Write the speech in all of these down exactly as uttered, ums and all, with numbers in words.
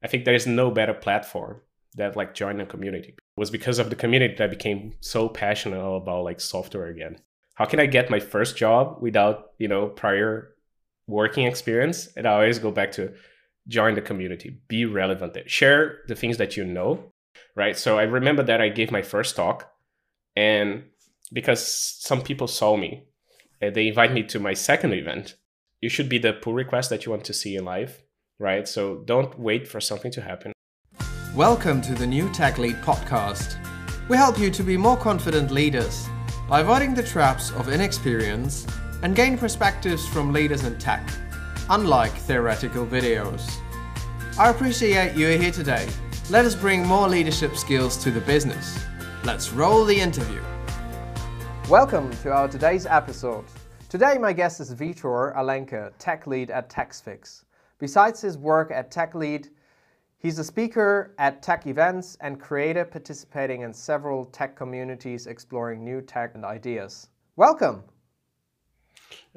I think there is no better platform that like joined the community. It was because of the community that I became so passionate about like software again. How can I get my first job without, you know, prior working experience? And I always go back to join the community, be relevant, share the things that you know, right? So I remember that I gave my first talk, and because some people saw me and they invite me to my second event. You should be the pull request that you want to see in life, right? So don't wait for something to happen. Welcome to the NuTechLead podcast. We help you to be more confident leaders by avoiding the traps of inexperience and gain perspectives from leaders in tech, unlike theoretical videos. I appreciate you are here today. Let us bring more leadership skills to the business. Let's roll the interview. Welcome to our today's episode. Today my guest is Vitor Alencar, tech lead at Taxfix. Besides his work at TechLead, he's a speaker at tech events and creator participating in several tech communities exploring new tech and ideas. Welcome.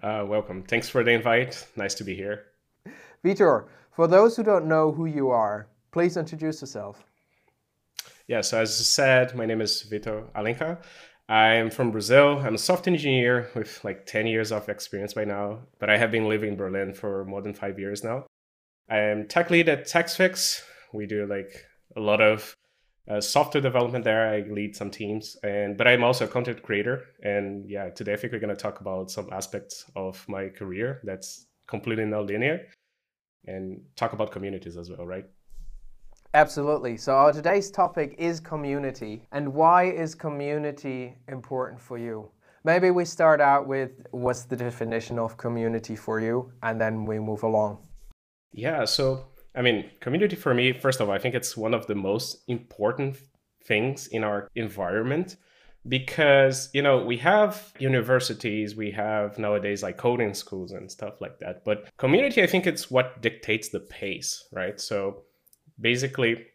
Uh, welcome. Thanks for the invite. Nice to be here. Vitor, for those who don't know who you are, please introduce yourself. Yeah, so as I said, my name is Vitor Alencar. I am from Brazil. I'm a software engineer with like ten years of experience by now, but I have been living in Berlin for more than five years now. I am tech lead at Taxfix. We do like a lot of uh, software development there. I lead some teams, and but I'm also a content creator. And yeah, today I think we're going to talk about some aspects of my career that's completely non-linear, and talk about communities as well, right? Absolutely. So our today's topic is community, and why is community important for you? Maybe we start out with what's the definition of community for you, and then we move along. Yeah. So, I mean, community for me, first of all, I think it's one of the most important things in our environment because, you know, we have universities, we have nowadays like coding schools and stuff like that. But community, I think it's what dictates the pace, right? So basically,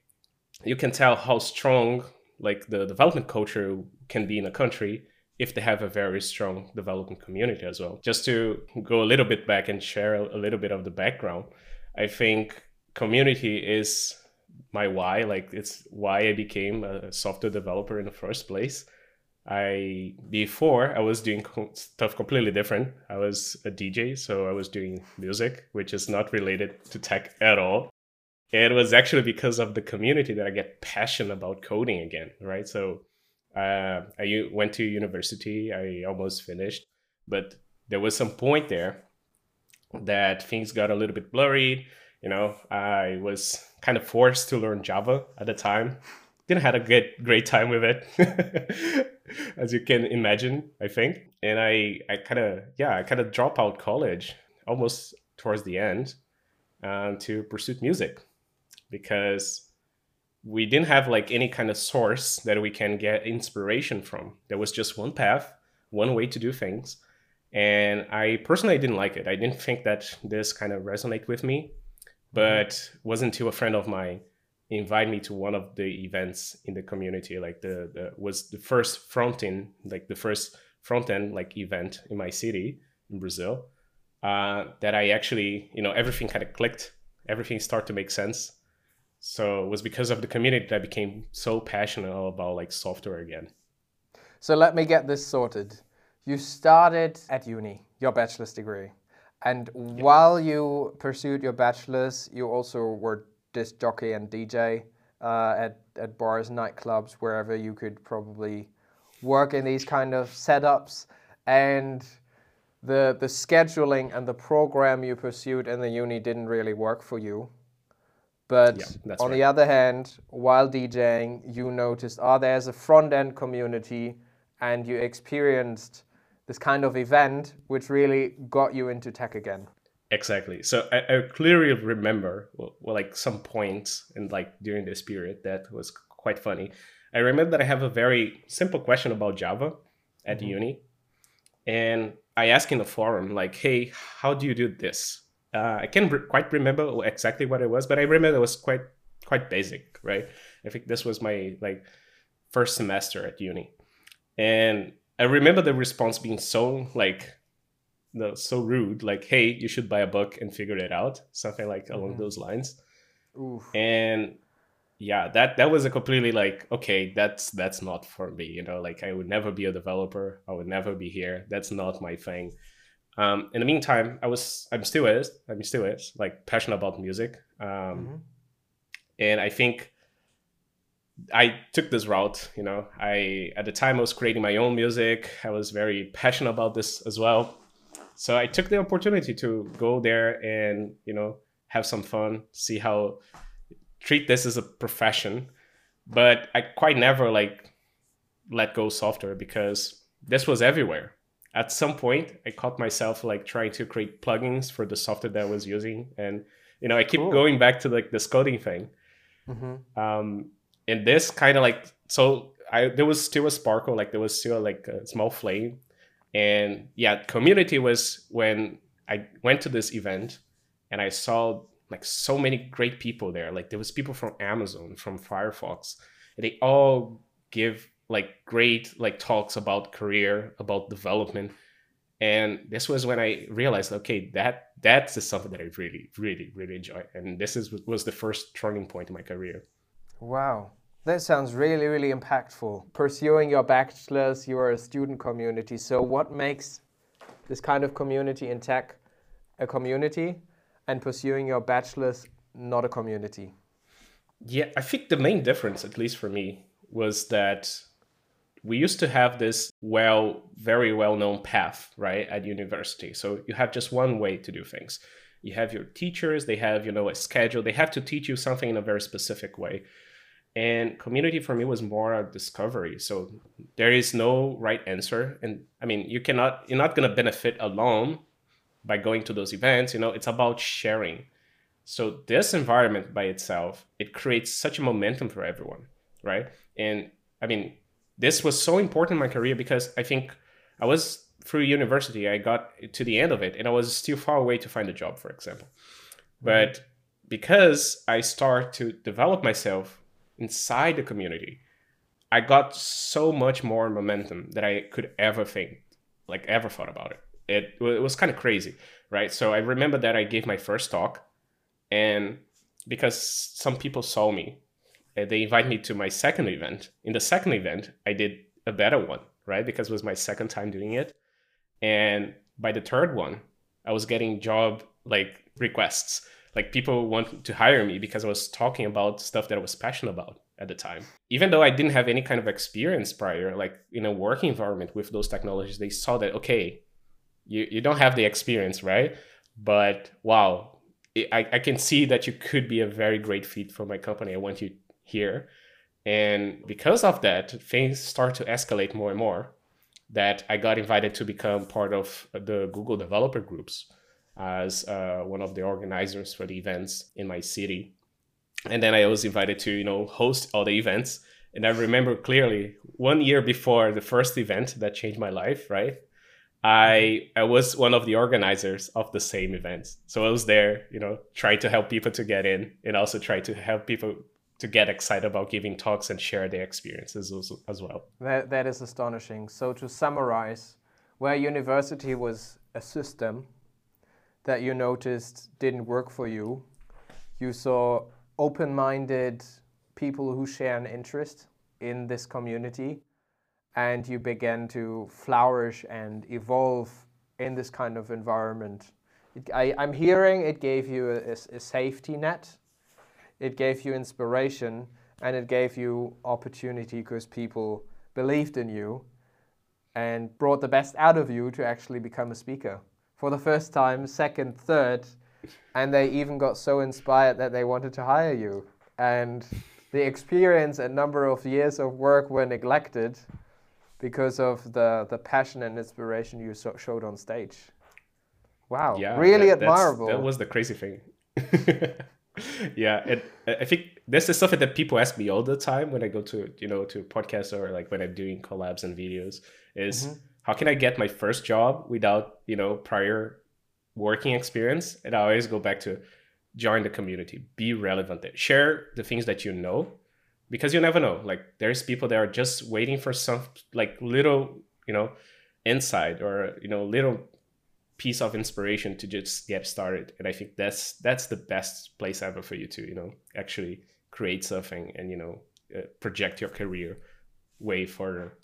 you can tell how strong like the development culture can be in a country if they have a very strong development community as well. Just to go a little bit back and share a little bit of the background, I think community is my why. Like it's why I became a software developer in the first place. I before I was doing stuff completely different. I was a D J, so I was doing music, which is not related to tech at all. It was actually because of the community that I get passionate about coding again, right? So uh, I went to university, I almost finished, but there was some point there that things got a little bit blurry. You know, I was kind of forced to learn Java at the time. Didn't have a good, great time with it, as you can imagine, I think. And I, I kind of, yeah, I kind of dropped out college almost towards the end um, to pursue music. Because we didn't have like any kind of source that we can get inspiration from. There was just one path, one way to do things. And I personally didn't like it. I didn't think that this kind of resonated with me, but mm-hmm. It wasn't until a friend of mine invited me to one of the events in the community. Like the, the was the first front end, like the first front end like event in my city in Brazil, uh, that I actually, you know, everything kind of clicked. Everything started to make sense. So it was because of the community that I became so passionate about like software again. So let me get this sorted. You started at uni, your bachelor's degree. And yep. While you pursued your bachelor's, you also were disc jockey and D J uh, at, at bars, nightclubs, wherever you could probably work in these kind of setups. And the, the scheduling and the program you pursued in the uni didn't really work for you. But yeah, on right. The other hand, while DJing, you noticed, oh, there's a front-end community, and you experienced this kind of event, which really got you into tech again. Exactly. So I, I clearly remember, well, like some points and like during this period that was quite funny. I remember that I have a very simple question about Java at mm-hmm. the uni, and I asked in the forum, like, hey, how do you do this? Uh, I can't re- quite remember exactly what it was, but I remember it was quite quite basic, right? I think this was my like first semester at uni, and I remember the response being so like no, so rude, like, "Hey, you should buy a book and figure it out," something like mm-hmm. along those lines. Oof. And yeah, that that was a completely like, okay, that's that's not for me, you know, like I would never be a developer. I would never be here. That's not my thing. Um, in the meantime, I was, I'm still is, I'm still is, like passionate about music. Um, mm-hmm. And I think I took this route, you know, I, at the time I was creating my own music. I was very passionate about this as well. So I took the opportunity to go there and, you know, have some fun, see how, treat this as a profession. But I quite never like let go software because this was everywhere. At some point, I caught myself like trying to create plugins for the software that I was using. And, you know, I keep cool. going back to like this coding thing. Mm-hmm. Um, and this kind of like, so I, there was still a sparkle, like there was still like a small flame. And yeah, community was when I went to this event and I saw like so many great people there. Like there was people from Amazon, from Firefox, and they all give like great like talks about career, about development. And this was when I realized, okay, that that's the something that I really, really, really enjoy. And this is was the first turning point in my career. Wow. That sounds really, really impactful. Pursuing your bachelor's, you are a student community. So what makes this kind of community in tech a community and pursuing your bachelor's not a community? Yeah, I think the main difference, at least for me, was that we used to have this well, very well-known path, right, at university. So you have just one way to do things. You have your teachers, they have, you know, a schedule. They have to teach you something in a very specific way. And community for me was more a discovery. So there is no right answer. And I mean, you cannot, you're not going to benefit alone by going to those events. You know, it's about sharing. So this environment by itself, it creates such a momentum for everyone, right? And I mean, this was so important in my career because I think I was through university, I got to the end of it and I was still far away to find a job, for example. Mm-hmm. But because I start to develop myself inside the community, I got so much more momentum that I could ever think, like ever thought about it. It, it was kind of crazy, right? So I remember that I gave my first talk and because some people saw me, they invite me to my second event. In the second event, I did a better one, right? Because it was my second time doing it. And by the third one, I was getting job like requests. Like people wanted to hire me because I was talking about stuff that I was passionate about at the time. Even though I didn't have any kind of experience prior, like in a work environment with those technologies, they saw that, okay, you, you don't have the experience, right? But wow, it, I, I can see that you could be a very great fit for my company. I want you here. And because of that, things start to escalate more and more that I got invited to become part of the Google Developer Groups as uh, one of the organizers for the events in my city. And then I was invited to, you know, host all the events. And I remember clearly one year before the first event that changed my life, right? I I was one of the organizers of the same events. So I was there, you know, trying to help people to get in and also try to help people to get excited about giving talks and share their experiences also, as well. That, that is astonishing. So to summarize, where university was a system that you noticed didn't work for you, you saw open-minded people who share an interest in this community, and you began to flourish and evolve in this kind of environment. It, I, I'm hearing it gave you a, a safety net, it gave you inspiration, and it gave you opportunity because people believed in you and brought the best out of you to actually become a speaker. For the first time, second, third, and they even got so inspired that they wanted to hire you. And the experience and number of years of work were neglected because of the, the passion and inspiration you so- showed on stage. Wow, yeah, really that, admirable. That was the crazy thing. Yeah, it, I think this is something that people ask me all the time when I go to, you know, to podcasts or like when I'm doing collabs and videos is, mm-hmm. How can I get my first job without, you know, prior working experience? And I always go back to join the community, be relevant there, share the things that you know, because you never know. Like there's people that are just waiting for some like little, you know, insight or, you know, little piece of inspiration to just get started. And I think that's that's the best place ever for you to, you know, actually create something and, you know, uh, project your career way further.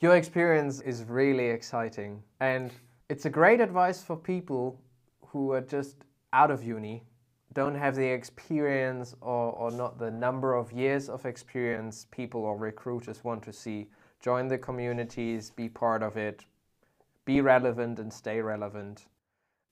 Your experience is really exciting, and it's a great advice for people who are just out of uni, don't have the experience or, or not the number of years of experience people or recruiters want to see. Join the communities, be part of it, be relevant and stay relevant.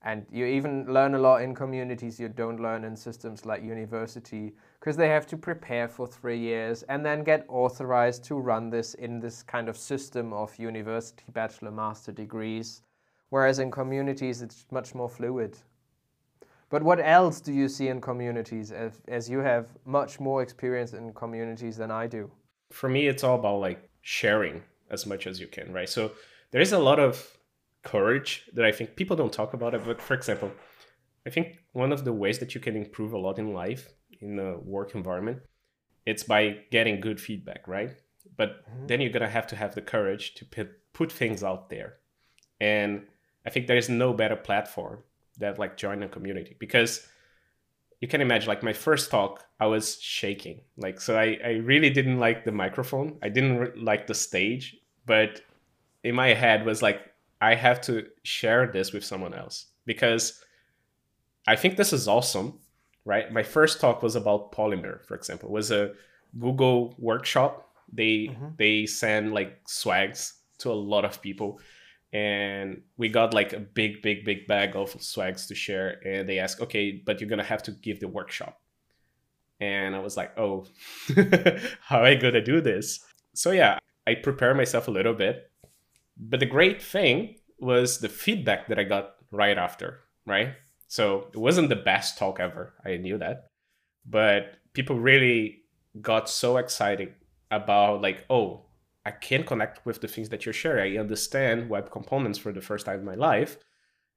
And you even learn a lot in communities you don't learn in systems like university, because they have to prepare for three years and then get authorized to run this in this kind of system of university bachelor master degrees. Whereas in communities, it's much more fluid. But what else do you see in communities, as, as you have much more experience in communities than I do? For me, it's all about like sharing as much as you can, right? So there is a lot of courage that I think people don't talk about it. But for example, I think one of the ways that you can improve a lot in life, in the work environment, it's by getting good feedback, right? But mm-hmm. then you're going to have to have the courage to put, put things out there. And I think there is no better platform than like join a community, because you can imagine like my first talk, I was shaking. Like, so I, I really didn't like the microphone. I didn't re- like the stage, but in my head was like, I have to share this with someone else because I think this is awesome, right? My first talk was about Polymer, for example. It was a Google workshop. They mm-hmm. they send like swags to a lot of people, and we got like a big, big, big bag of swags to share. And they asked, okay, but you're going to have to give the workshop. And I was like, oh, how am I going to do this? So yeah, I prepared myself a little bit. But the great thing was the feedback that I got right after, right? So it wasn't the best talk ever. I knew that. But people really got so excited about like, oh, I can connect with the things that you're sharing. I understand web components for the first time in my life.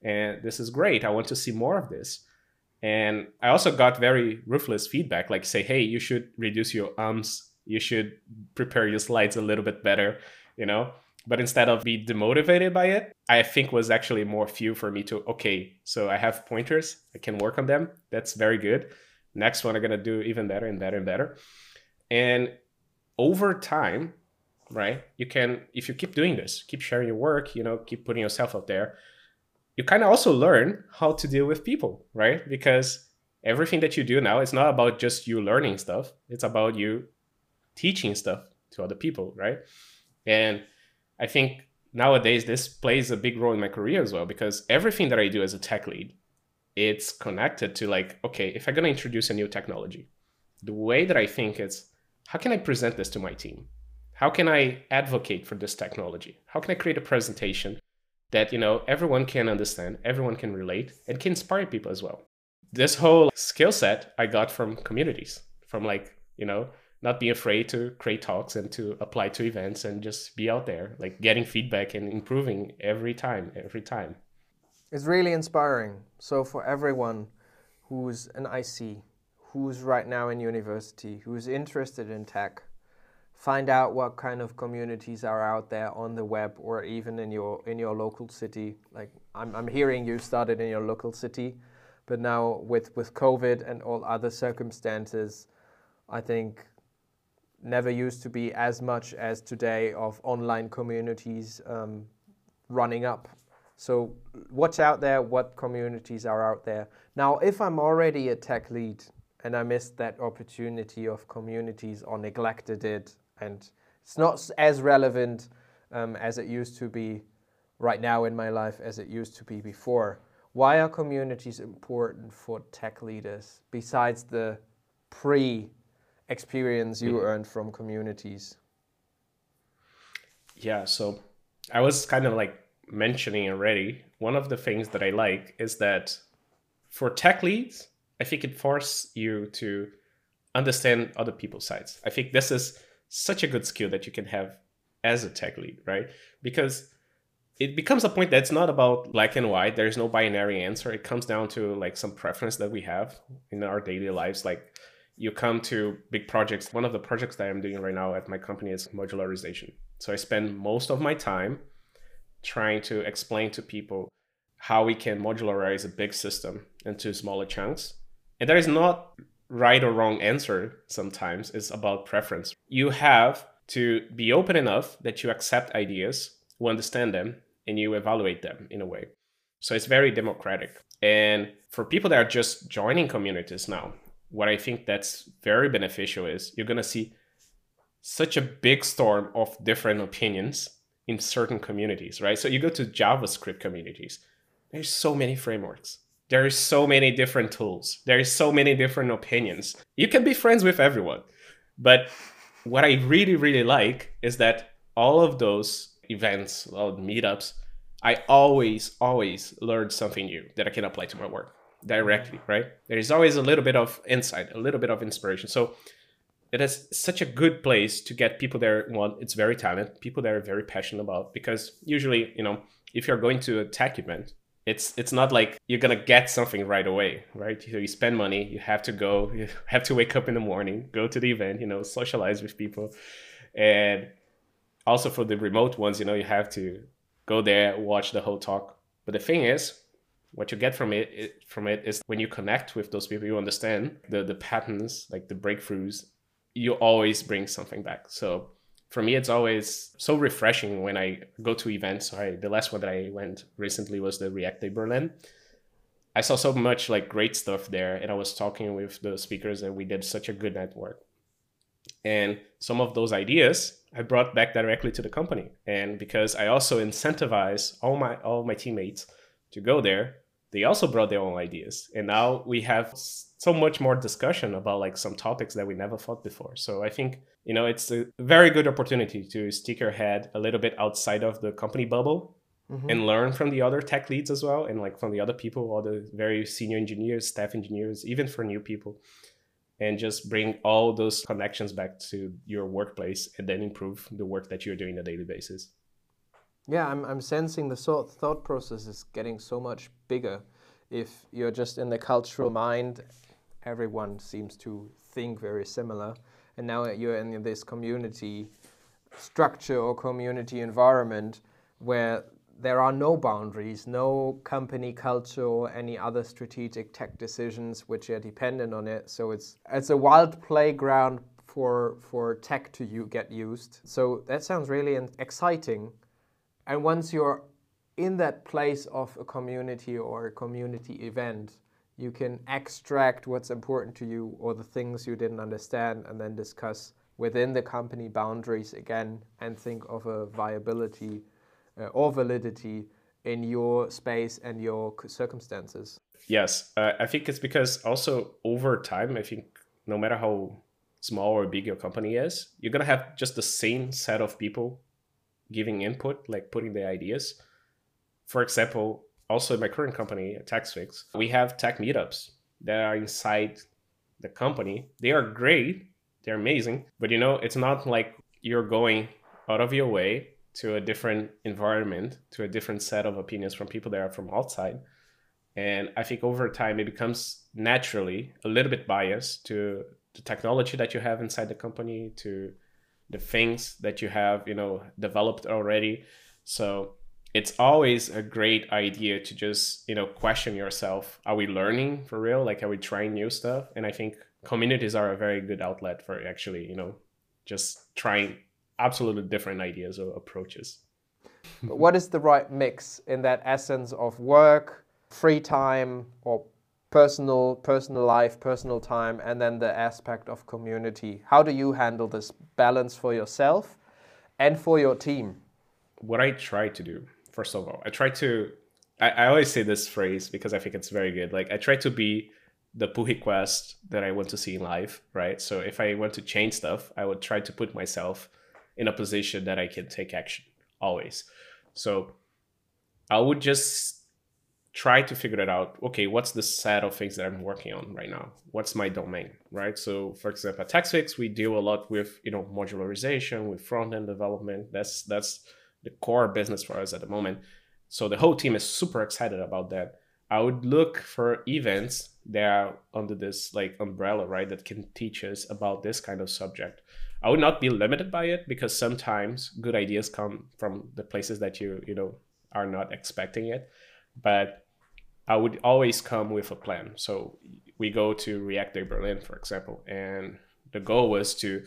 And this is great. I want to see more of this. And I also got very ruthless feedback, like say, hey, you should reduce your ums. You should prepare your slides a little bit better, you know? But instead of be demotivated by it, I think was actually more fuel for me to, okay, so I have pointers, I can work on them. That's very good. Next one, I'm going to do even better and better and better. And over time, right, you can, if you keep doing this, keep sharing your work, you know, keep putting yourself out there, you kind of also learn how to deal with people, right? Because everything that you do now, it's not about just you learning stuff. It's about you teaching stuff to other people, right? And I think nowadays this plays a big role in my career as well, because everything that I do as a tech lead, it's connected to like, okay, if I'm going to introduce a new technology, the way that I think is, how can I present this to my team? How can I advocate for this technology? How can I create a presentation that, you know, everyone can understand, everyone can relate, and can inspire people as well? This whole skill set I got from communities, from like, you know, not be afraid to create talks and to apply to events and just be out there, like getting feedback and improving every time, every time. It's really inspiring. So for everyone who's an I C, who's right now in university, who's interested in tech, find out what kind of communities are out there on the web or even in your in your local city. Like I'm, I'm hearing you started in your local city, but now with, with COVID and all other circumstances, I think never used to be as much as today of online communities um, running up. So watch out there what communities are out there. Now, if I'm already a tech lead and I missed that opportunity of communities or neglected it, and it's not as relevant um, as it used to be right now in my life as it used to be before, why are communities important for tech leaders besides the pre experience you earned from communities? Yeah, so I was kind of like mentioning already, one of the things that I like is that for tech leads, I think it forces you to understand other people's sides. I think this is such a good skill that you can have as a tech lead, right? Because it becomes a point that's not about black and white. There's no binary answer. It comes down to like some preference that we have in our daily lives. Like, you come to big projects. One of the projects that I'm doing right now at my company is modularization. So I spend most of my time trying to explain to people how we can modularize a big system into smaller chunks. And there is not right or wrong answer sometimes. It's about preference. You have to be open enough that you accept ideas, you understand them, and you evaluate them in a way. So it's very democratic. And for people that are just joining communities now, what I think that's very beneficial is you're going to see such a big storm of different opinions in certain communities, right? So you go to JavaScript communities, there's so many frameworks. There is so many different tools. There is so many different opinions. You can be friends with everyone. But what I really, really like is that all of those events, all the meetups, I always, always learn something new that I can apply to my work directly, right? There is always a little bit of insight, a little bit of inspiration. So it is such a good place to get people there. One, it's very talented, people that are very passionate about, because usually, you know, if you're going to a tech event, It's it's not like you're going to get something right away, right? So you spend money, you have to go, you have to wake up in the morning, go to the event, you know, socialize with people. And also for the remote ones, you know, you have to go there, watch the whole talk. But the thing is, what you get from it, it from it is when you connect with those people, you understand the, the patterns, like the breakthroughs, you always bring something back. So for me, it's always so refreshing when I go to events. I, the last one that I went recently was the React Day Berlin. I saw so much like great stuff there, and I was talking with the speakers, and we did such a good network. And some of those ideas I brought back directly to the company, and because I also incentivize all my all my teammates to go there, they also brought their own ideas, and now we have so much more discussion about like some topics that we never thought before. So I think, you know, it's a very good opportunity to stick your head a little bit outside of the company bubble, mm-hmm. and learn from the other tech leads as well, and like from the other people, all the very senior engineers, staff engineers, even for new people, and just bring all those connections back to your workplace and then improve the work that you're doing on a daily basis. Yeah, I'm I'm sensing the sort of thought process is getting so much bigger. If you're just in the cultural mind, everyone seems to think very similar. And now you're in this community structure or community environment where there are no boundaries, no company culture or any other strategic tech decisions which are dependent on it. So it's it's a wild playground for for tech to you get used. So that sounds really exciting. And once you're in that place of a community or a community event, you can extract what's important to you or the things you didn't understand, and then discuss within the company boundaries again and think of a viability uh, or validity in your space and your circumstances. Yes, uh, I think it's because also over time, I think no matter how small or big your company is, you're going to have just the same set of people giving input, like putting their ideas. For example, also in my current company, Taxfix, we have tech meetups that are inside the company. They are great. They're amazing. But, you know, it's not like you're going out of your way to a different environment, to a different set of opinions from people that are from outside. And I think over time, it becomes naturally a little bit biased to the technology that you have inside the company, to the things that you have, you know, developed already. So it's always a great idea to just, you know, question yourself. Are we learning for real? Like, are we trying new stuff? And I think communities are a very good outlet for actually, you know, just trying absolutely different ideas or approaches. But what is the right mix in that essence of work, free time, or personal personal life, personal time, and then the aspect of community? How do you handle this balance for yourself and for your team? What I try to do, first of all, I try to, I, I always say this phrase because I think it's very good. Like, I try to be the pull request that I want to see in life, right? So if I want to change stuff, I would try to put myself in a position that I can take action always. So I would just try to figure it out. Okay, what's the set of things that I'm working on right now? What's my domain, right? So for example, at Taxfix, we deal a lot with, you know, modularization, with front-end development. That's that's the core business for us at the moment. So the whole team is super excited about that. I would look for events that are under this like umbrella, right, that can teach us about this kind of subject. I would not be limited by it, because sometimes good ideas come from the places that you, you know, are not expecting it. but I would always come with a plan. So we go to React Day Berlin, for example, and the goal was to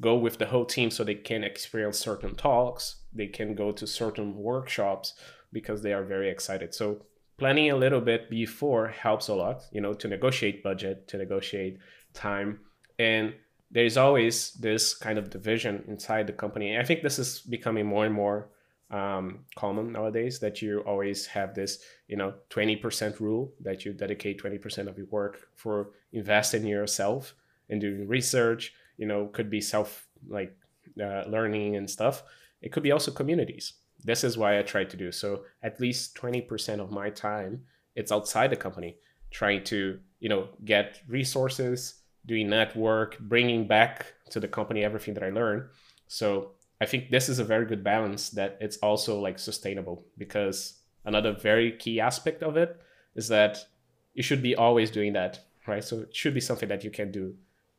go with the whole team so they can experience certain talks, they can go to certain workshops because they are very excited. So planning a little bit before helps a lot, you know, to negotiate budget, to negotiate time. And there is always this kind of division inside the company. And I think this is becoming more and more um, common nowadays, that you always have this, you know, twenty percent rule, that you dedicate twenty percent of your work for investing in yourself and doing research. You know, could be self like uh, learning and stuff. It could be also communities. This is why I try to do. So at least twenty percent of my time, it's outside the company, trying to, you know, get resources, doing network, bringing back to the company everything that I learn. So I think this is a very good balance, that it's also like sustainable, because another very key aspect of it is that you should be always doing that, right? So it should be something that you can do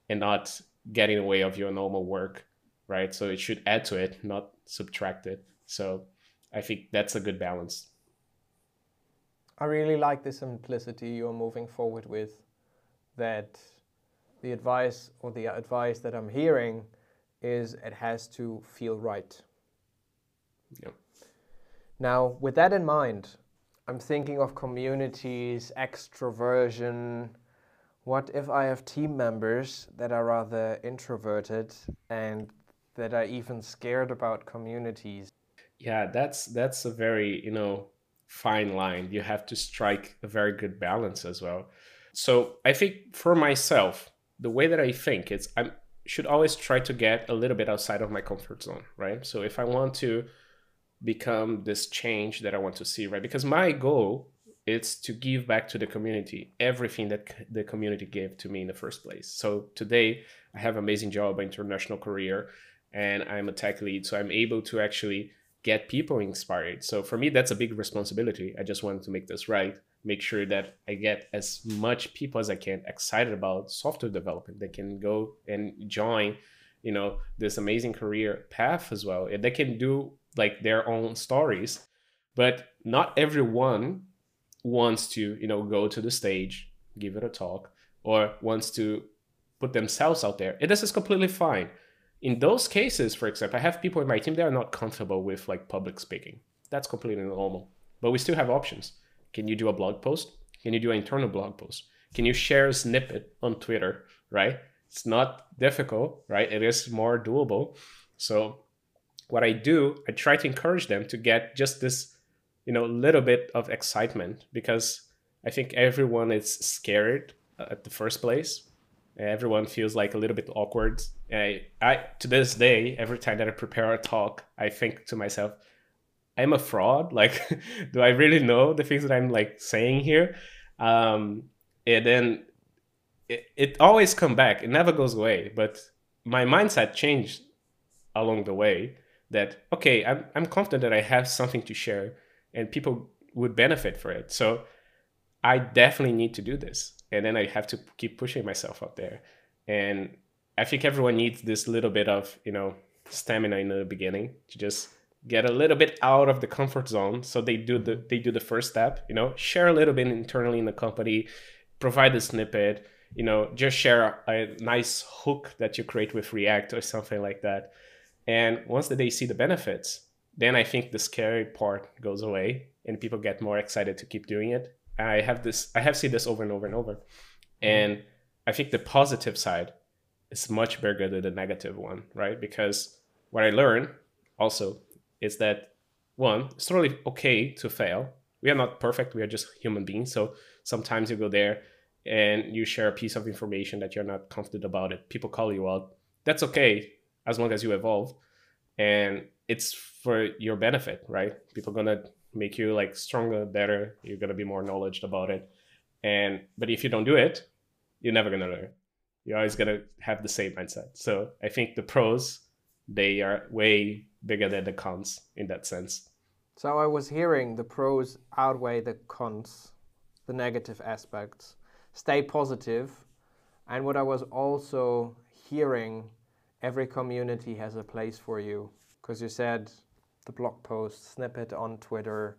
and not get in the way of your normal work, right? So it should add to it, not subtract it. So I think that's a good balance. I really like the simplicity you're moving forward with, that the advice or the advice that I'm hearing is it has to feel right. Yeah. Now, with that in mind, I'm thinking of communities, extroversion. What if I have team members that are rather introverted and that are even scared about communities? Yeah, that's that's a very, you know, fine line. You have to strike a very good balance as well. So I think for myself, the way that I think is I should always try to get a little bit outside of my comfort zone, right? So if I want to become this change that I want to see, right? Because my goal, it's to give back to the community everything that the community gave to me in the first place. So today I have an amazing job, an international career, and I'm a tech lead. So I'm able to actually get people inspired. So for me, that's a big responsibility. I just wanted to make this right, make sure that I get as much people as I can excited about software development. They can go and join, you know, this amazing career path as well. And they can do like their own stories, but not everyone wants to, you know, go to the stage, give it a talk, or wants to put themselves out there. And this is completely fine. In those cases, for example, I have people in my team that are not comfortable with like public speaking. That's completely normal. But we still have options. Can you do a blog post? Can you do an internal blog post? Can you share a snippet on Twitter, right? It's not difficult, right? It is more doable. So what I do, I try to encourage them to get just this, you know, a little bit of excitement, because I think everyone is scared at the first place. Everyone feels like a little bit awkward. I, I, to this day, every time that I prepare a talk, I think to myself, I'm a fraud. Like, do I really know the things that I'm like saying here? Um, and then it, it always comes back. It never goes away. But my mindset changed along the way, that, okay, I'm, I'm confident that I have something to share, and people would benefit for it. So I definitely need to do this. And then I have to keep pushing myself out there. And I think everyone needs this little bit of, you know, stamina in the beginning to just get a little bit out of the comfort zone. So they do the they do the first step, you know, share a little bit internally in the company, provide a snippet, you know, just share a, a nice hook that you create with React or something like that. And once that they see the benefits, then I think the scary part goes away and people get more excited to keep doing it. I have this, I have seen this over and over and over. And I think the positive side is much bigger than the negative one, right? Because what I learned also is that, one, it's totally okay to fail. We are not perfect. We are just human beings. So sometimes you go there and you share a piece of information that you're not confident about it. People call you out. That's okay, as long as you evolve. And it's for your benefit, right? People are gonna make you like stronger, better. You're gonna be more knowledgeable about it. And but if you don't do it, you're never gonna learn. You're always gonna have the same mindset. So I think the pros, they are way bigger than the cons in that sense. So I was hearing the pros outweigh the cons, the negative aspects. Stay positive. And what I was also hearing, every community has a place for you. Because you said the blog post, snippet on Twitter,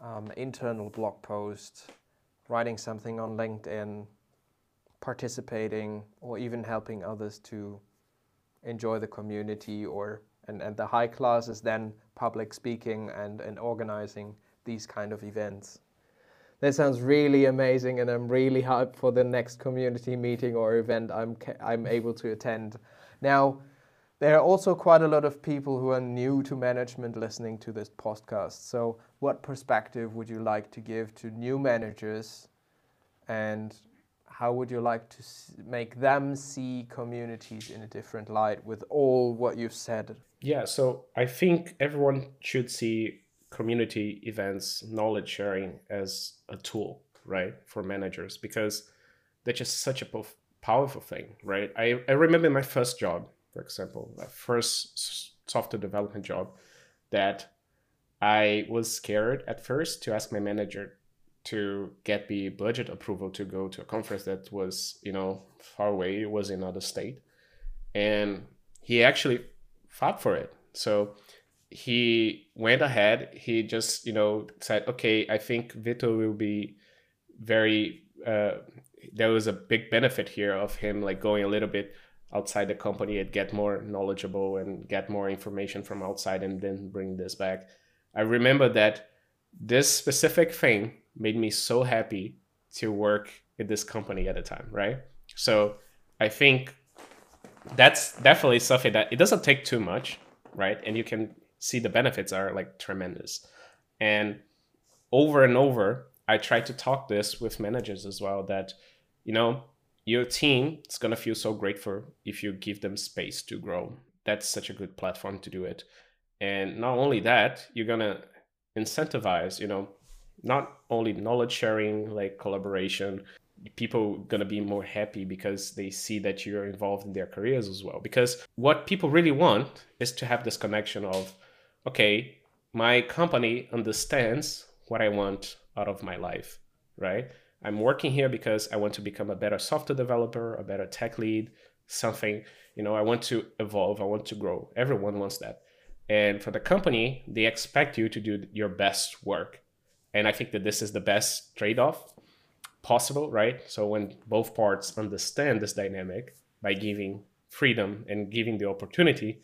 um, internal blog posts, writing something on LinkedIn, participating, or even helping others to enjoy the community, or and, and the high class is then public speaking and, and organizing these kind of events. That sounds really amazing, and I'm really hyped for the next community meeting or event I'm, I'm able to attend. Now, there are also quite a lot of people who are new to management listening to this podcast. So what perspective would you like to give to new managers, and how would you like to make them see communities in a different light with all what you've said? Yeah, so I think everyone should see community events, knowledge sharing as a tool, right, for managers, because that's just such a pof- powerful thing, right? I, I remember my first job, for example, my first software development job, that I was scared at first to ask my manager to get the budget approval to go to a conference that was, you know, far away. It was in another state. And he actually fought for it. So he went ahead. He just, you know, said, okay, I think Vitor will be very, uh, there was a big benefit here of him like going a little bit outside the company and get more knowledgeable and get more information from outside and then bring this back. I remember that this specific thing made me so happy to work in this company at the time, right? So I think that's definitely something that it doesn't take too much, right? And you can see the benefits are like tremendous. And over and over, I try to talk this with managers as well, that, you know, your team is going to feel so grateful if you give them space to grow. That's such a good platform to do it. And not only that, you're going to incentivize, you know, not only knowledge sharing, like collaboration, people going to be more happy because they see that you're involved in their careers as well. Because what people really want is to have this connection of, okay, my company understands what I want out of my life, right? I'm working here because I want to become a better software developer, a better tech lead, something, you know, I want to evolve, I want to grow. Everyone wants that. And for the company, they expect you to do your best work. And I think that this is the best trade-off possible, right? So when both parts understand this dynamic by giving freedom and giving the opportunity,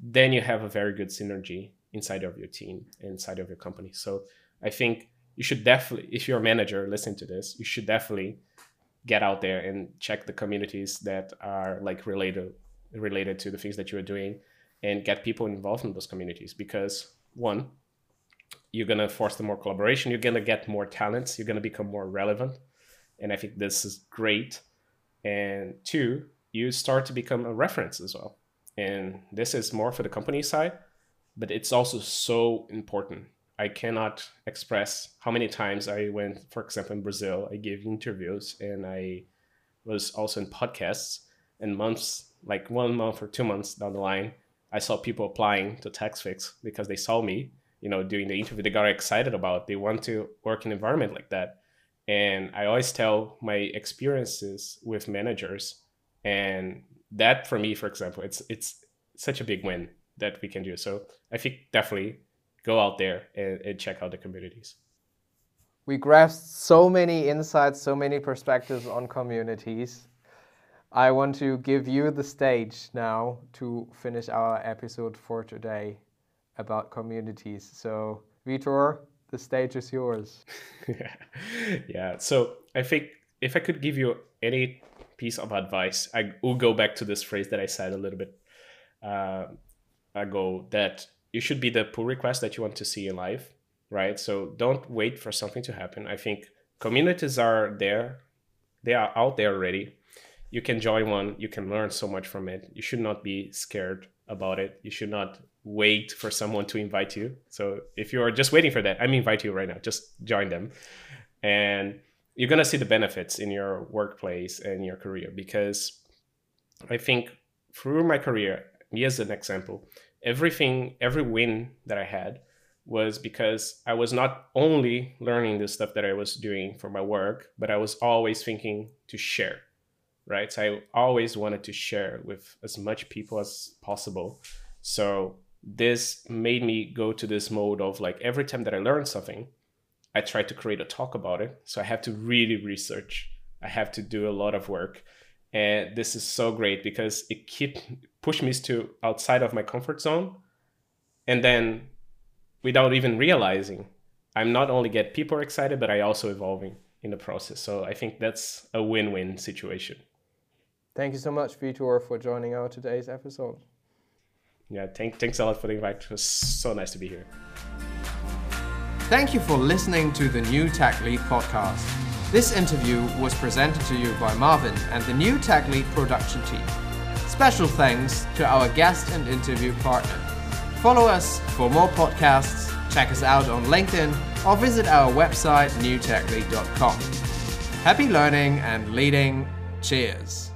then you have a very good synergy inside of your team, inside of your company. So I think you should definitely, if you're a manager, listen to this, you should definitely get out there and check the communities that are like related, related to the things that you are doing, and get people involved in those communities, because one, you're going to foster more collaboration. You're going to get more talents. You're going to become more relevant. And I think this is great. And two, you start to become a reference as well. And this is more for the company side, but it's also so important. I cannot express how many times I went, for example, in Brazil, I gave interviews and I was also in podcasts, and months, like one month or two months down the line, I saw people applying to Taxfix because they saw me, you know, doing the interview. They got excited about it. They want to work in an environment like that. And I always tell my experiences with managers, and that for me, for example, it's it's such a big win that we can do. So I think definitely go out there and, and check out the communities. We grasped so many insights, so many perspectives on communities. I want to give you the stage now to finish our episode for today about communities. So Vitor, the stage is yours. Yeah, so I think if I could give you any piece of advice, I will go back to this phrase that I said a little bit uh, ago, that you should be the pull request that you want to see in life, right? So don't wait for something to happen. I think communities are there. They are out there already. You can join one. You can learn so much from it. You should not be scared about it. You should not wait for someone to invite you. So if you are just waiting for that, I'm inviting you right now, just join them. And you're going to see the benefits in your workplace and your career, because I think through my career, me as an example, everything, every win that I had was because I was not only learning the stuff that I was doing for my work, but I was always thinking to share, right? So I always wanted to share with as much people as possible. So this made me go to this mode of like, every time that I learned something, I tried to create a talk about it. So I have to really research. I have to do a lot of work. And this is so great because it keep pushed me to outside of my comfort zone. And then without even realizing, I'm not only get people excited, but I also evolving in the process. So I think that's a win-win situation. Thank you so much, Vitor, for joining our today's episode. Yeah, thank, thanks a lot for the invite. It was so nice to be here. Thank you for listening to the NuTechLead podcast. This interview was presented to you by Marvin and the NuTechLead production team. Special thanks to our guest and interview partner. Follow us for more podcasts, check us out on LinkedIn, or visit our website, new tech lead dot com. Happy learning and leading. Cheers.